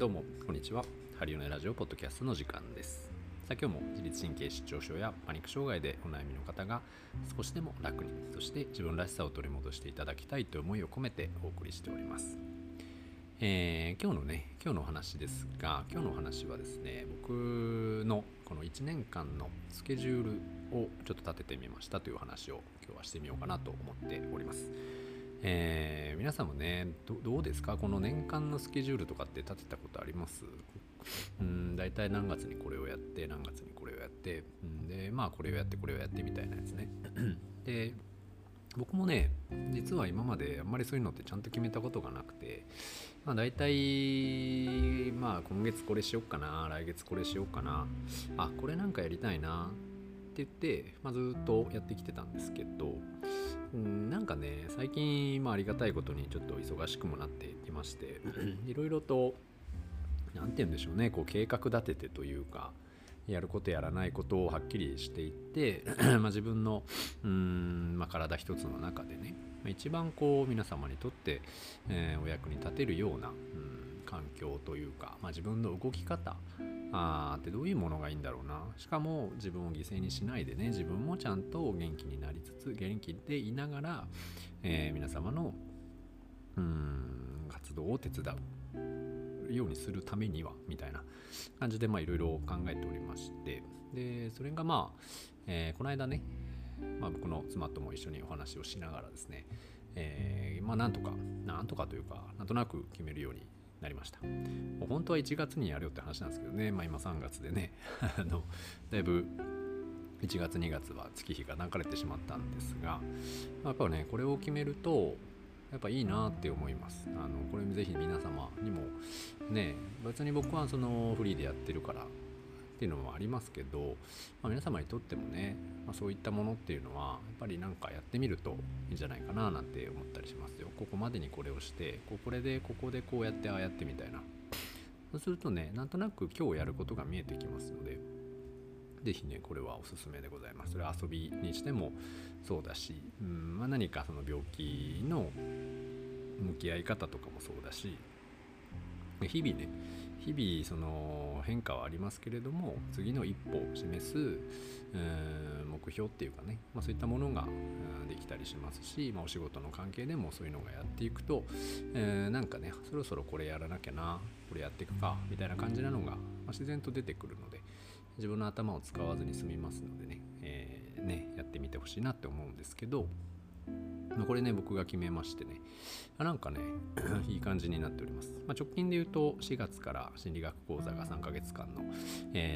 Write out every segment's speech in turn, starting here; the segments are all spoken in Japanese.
どうもこんにちは。ハリオネラジオポッドキャストの時間です。今日も自律神経失調症やパニック障害でお悩みの方が少しでも楽に、そして自分らしさを取り戻していただきたいという思いを込めてお送りしております。今日のお話ですが、今日のお話はですね、僕のこの1年間のスケジュールをちょっと立ててみましたという話を今日はしてみようかなと思っております。皆さんもね、どうですか、この年間のスケジュールとかって立てたことあります？だいたい何月にこれをやって、何月にこれをやって、でまあこれをやってこれをやってみたいなやつね。で僕もね、実は今まであんまりそういうのってちゃんと決めたことがなくて、だいたい今月これしよっかな、来月これしよっかな、あこれなんかやりたいなって言って、ずっとやってきてたんですけど、なんかね最近、ありがたいことにちょっと忙しくもなってきましていろいろとなんて言うんでしょうね、こう計画立ててというか、やることやらないことをはっきりしていって自分の体一つの中でね、一番こう皆様にとって、お役に立てるような、環境というか、自分の動き方ってどういうものがいいんだろうな、しかも自分を犠牲にしないでね、自分もちゃんと元気になりつつ、元気でいながら、皆様の活動を手伝うようにするためにはみたいな感じで、いろいろ考えておりまして、でそれがこの間ね、僕の妻とも一緒にお話をしながらですね、なんとかというかなんとなく決めるようになりました。もう本当は1月にやるよって話なんですけどね、今3月でねだいぶ1月2月は月日が流れてしまったんですが、やっぱねこれを決めるとやっぱいいなって思います。これぜひ皆様にもね、別に僕はそのフリーでやってるからっていうのもありますけど、皆様にとってもね、そういったものっていうのはやっぱりなんかやってみるといいんじゃないかななんて思ったりしますよ。ここまでにこれをして、これでここでこうやってああやってみたいな、そうするとね、なんとなく今日やることが見えてきますので、ぜひねこれはおすすめでございます。それは遊びにしてもそうだし、何かその病気の向き合い方とかもそうだし、日々その変化はありますけれども、次の一歩を示す目標っていうかね、そういったものができたりしますし、お仕事の関係でもそういうのがやっていくと、なんかねそろそろこれやらなきゃな、これやっていくかみたいな感じなのが自然と出てくるので、自分の頭を使わずに済みますのでね、やってみてほしいなって思うんですけど、これね僕が決めましてね、なんかねいい感じになっております。直近で言うと4月から心理学講座が3ヶ月間の、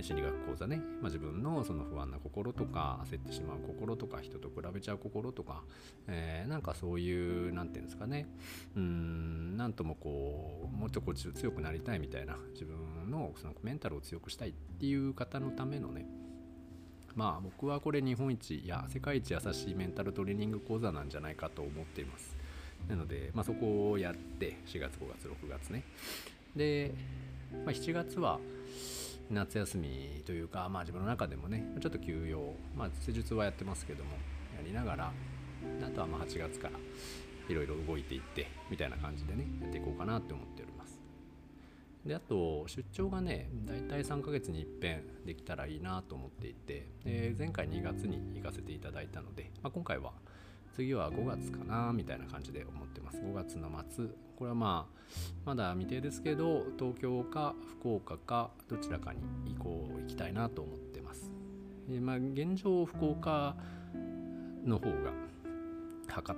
心理学講座ね、自分のその不安な心とか、焦ってしまう心とか、人と比べちゃう心とか、なんかそういうなんていうんですかね、なんともこうもうちょっと強くなりたいみたいな、自分のそのメンタルを強くしたいっていう方のためのね、僕はこれ日本一いや世界一優しいメンタルトレーニング講座なんじゃないかと思っています。なので、そこをやって4月5月6月ね、で、7月は夏休みというか、自分の中でもねちょっと休養、施術はやってますけどもやりながら、あとは8月からいろいろ動いていってみたいな感じでね、やっていこうかなって思っております。であと出張がね、だいたい3ヶ月に一遍できたらいいなと思っていて、前回2月に行かせていただいたので、今回は次は5月かなみたいな感じで思ってます。5月の末、これはまだ未定ですけど、東京か福岡かどちらかに行きたいなと思ってます。現状福岡の方が、博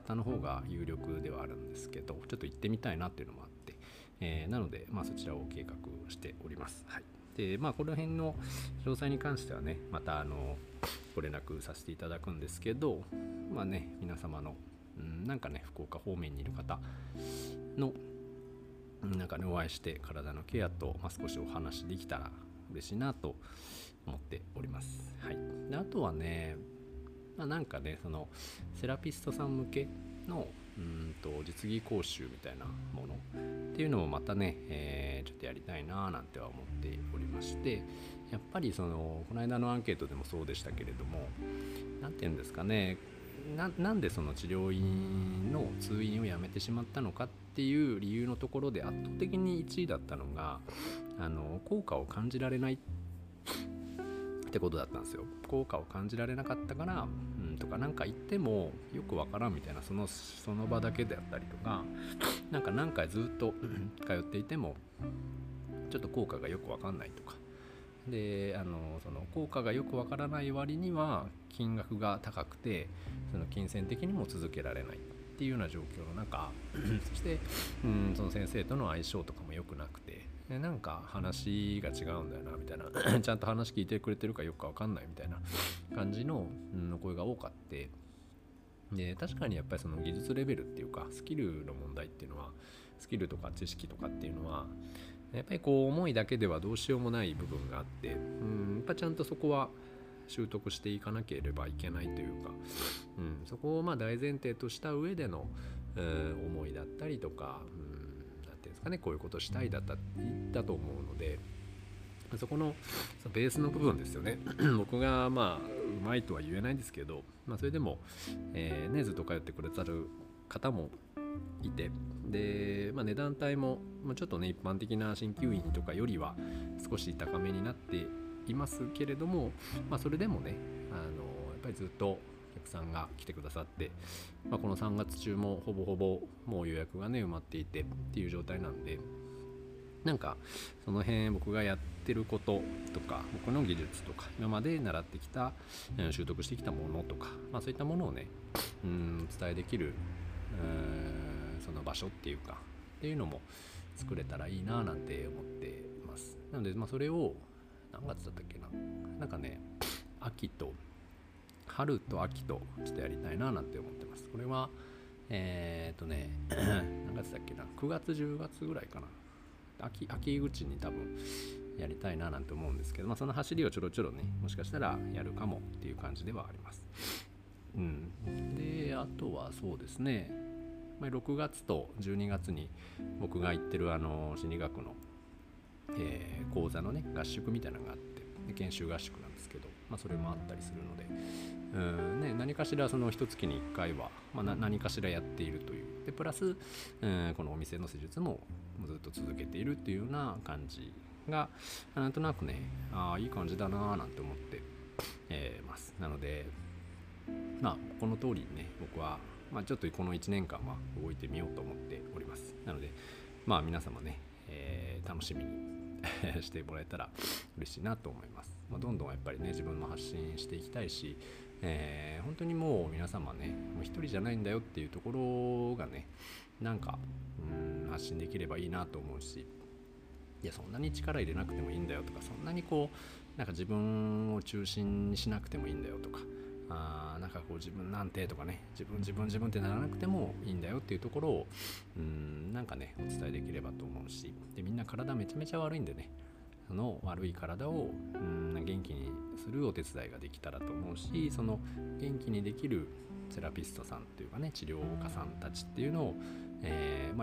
多の方が有力ではあるんですけど、ちょっと行ってみたいなっていうのもあって、なので、そちらを計画しております。でこの辺の詳細に関してはね、またご連絡させていただくんですけど、皆様の福岡方面にいる方のお会いして、体のケアと、少しお話できたら嬉しいなと思っております。であとはね、そのセラピストさん向けの実技講習みたいなものっていうのもまたね、ちょっとやりたいななんては思っておりまして、やっぱりそのこの間のアンケートでもそうでしたけれども、なんていうんですかね、なんでその治療院の通院をやめてしまったのかっていう理由のところで圧倒的に1位だったのが、効果を感じられないってことだったんですよ。効果を感じられなかったから、とかなんか言ってもよくわからんみたいな、その場だけであったりとか、なんか何回ずっと通っていてもちょっと効果がよくわかんないとかで、その効果がよくわからない割には金額が高くて、その金銭的にも続けられないっていうような状況の中、そして、その先生との相性とかも良くなくて、でなんか話が違うんだよなみたいなちゃんと話聞いてくれてるかよくか分かんないみたいな感じの声が多かって、で確かにやっぱりその技術レベルっていうかスキルの問題っていうのは、スキルとか知識とかっていうのはやっぱりこう思いだけではどうしようもない部分があって、やっぱちゃんとそこは習得していかなければいけないというか、そこをまあ大前提とした上での思いだったりとか、こういうことしたいだと思うので、そこのベースの部分ですよね僕がまあうまいとは言えないんですけど、それでも、ずっと通ってくれてる方もいて、で、値段帯もちょっとね一般的な鍼灸院とかよりは少し高めになっていますけれども、それでもねやっぱりずっとお客さんが来てくださって、この3月中もほぼほぼもう予約がね埋まっていてっていう状態なんで、なんかその辺僕がやってることとか僕の技術とか今まで習ってきた習得してきたものとか、そういったものをね伝えできるその場所っていうかっていうのも作れたらいいななんて思ってます。なのでそれを何月だったっけな、なんかね春と秋とちょっとやりたいななんて思ってます。これは何月だっけな、9月10月ぐらいかな、秋口に多分やりたいななんて思うんですけど、その走りをちょろちょろねもしかしたらやるかもっていう感じではあります。であとはそうですね、6月と12月に僕が行ってる心理学の、講座のね合宿みたいなのがあって、研修合宿なんですけど、それもあったりするので、何かしらその1月に1回は、何かしらやっているというで、プラスこのお店の施術もずっと続けているというような感じがなんとなくねいい感じだななんて思って、ます。なのでこの通りにね僕は、ちょっとこの1年間は動いてみようと思っております。なので皆様ね、楽しみにしてもらえたら嬉しいなと思います。どんどんやっぱりね自分も発信していきたいし、本当にもう皆様ねもう一人じゃないんだよっていうところがねなんか発信できればいいなと思うし、いやそんなに力入れなくてもいいんだよとか、そんなにこうなんか自分を中心にしなくてもいいんだよとか、なんかこう自分なんてとかね自分ってならなくてもいいんだよっていうところをなんかねお伝えできればと思うし、でみんな体めちゃめちゃ悪いんでね、その悪い体を元気にするお手伝いができたらと思うし、その元気にできるセラピストさんというかね治療家さんたちっていうのを、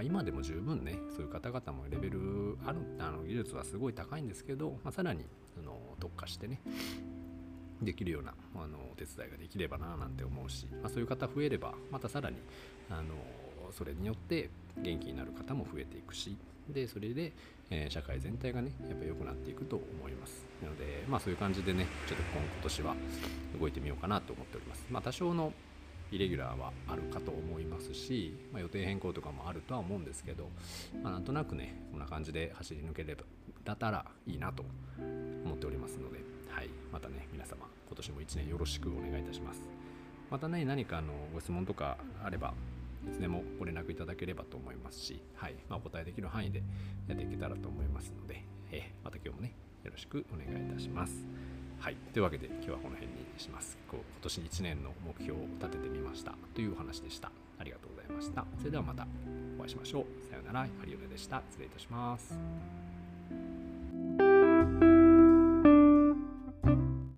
今でも十分ねそういう方々もレベルある技術はすごい高いんですけど、さらに特化してねできるようなお手伝いができればななんて思うし、そういう方増えればまたさらにそれによって元気になる方も増えていくし、でそれで、社会全体がねやっぱ良くなっていくと思います。なのでそういう感じでねちょっと今年は動いてみようかなと思っております。多少のイレギュラーはあるかと思いますし、予定変更とかもあるとは思うんですけど、なんとなくねこんな感じで走り抜ければだったらいいなと思っておりますので、またね皆様今年も1年よろしくお願いいたします。またね何かご質問とかあればいつでもご連絡いただければと思いますし、お答えできる範囲でやっていけたらと思いますので、また今日もねよろしくお願いいたします。というわけで今日はこの辺にします。今年1年の目標を立ててみましたというお話でした。ありがとうございました。それではまたお会いしましょう。さようなら。ハリオネでした。失礼いたします。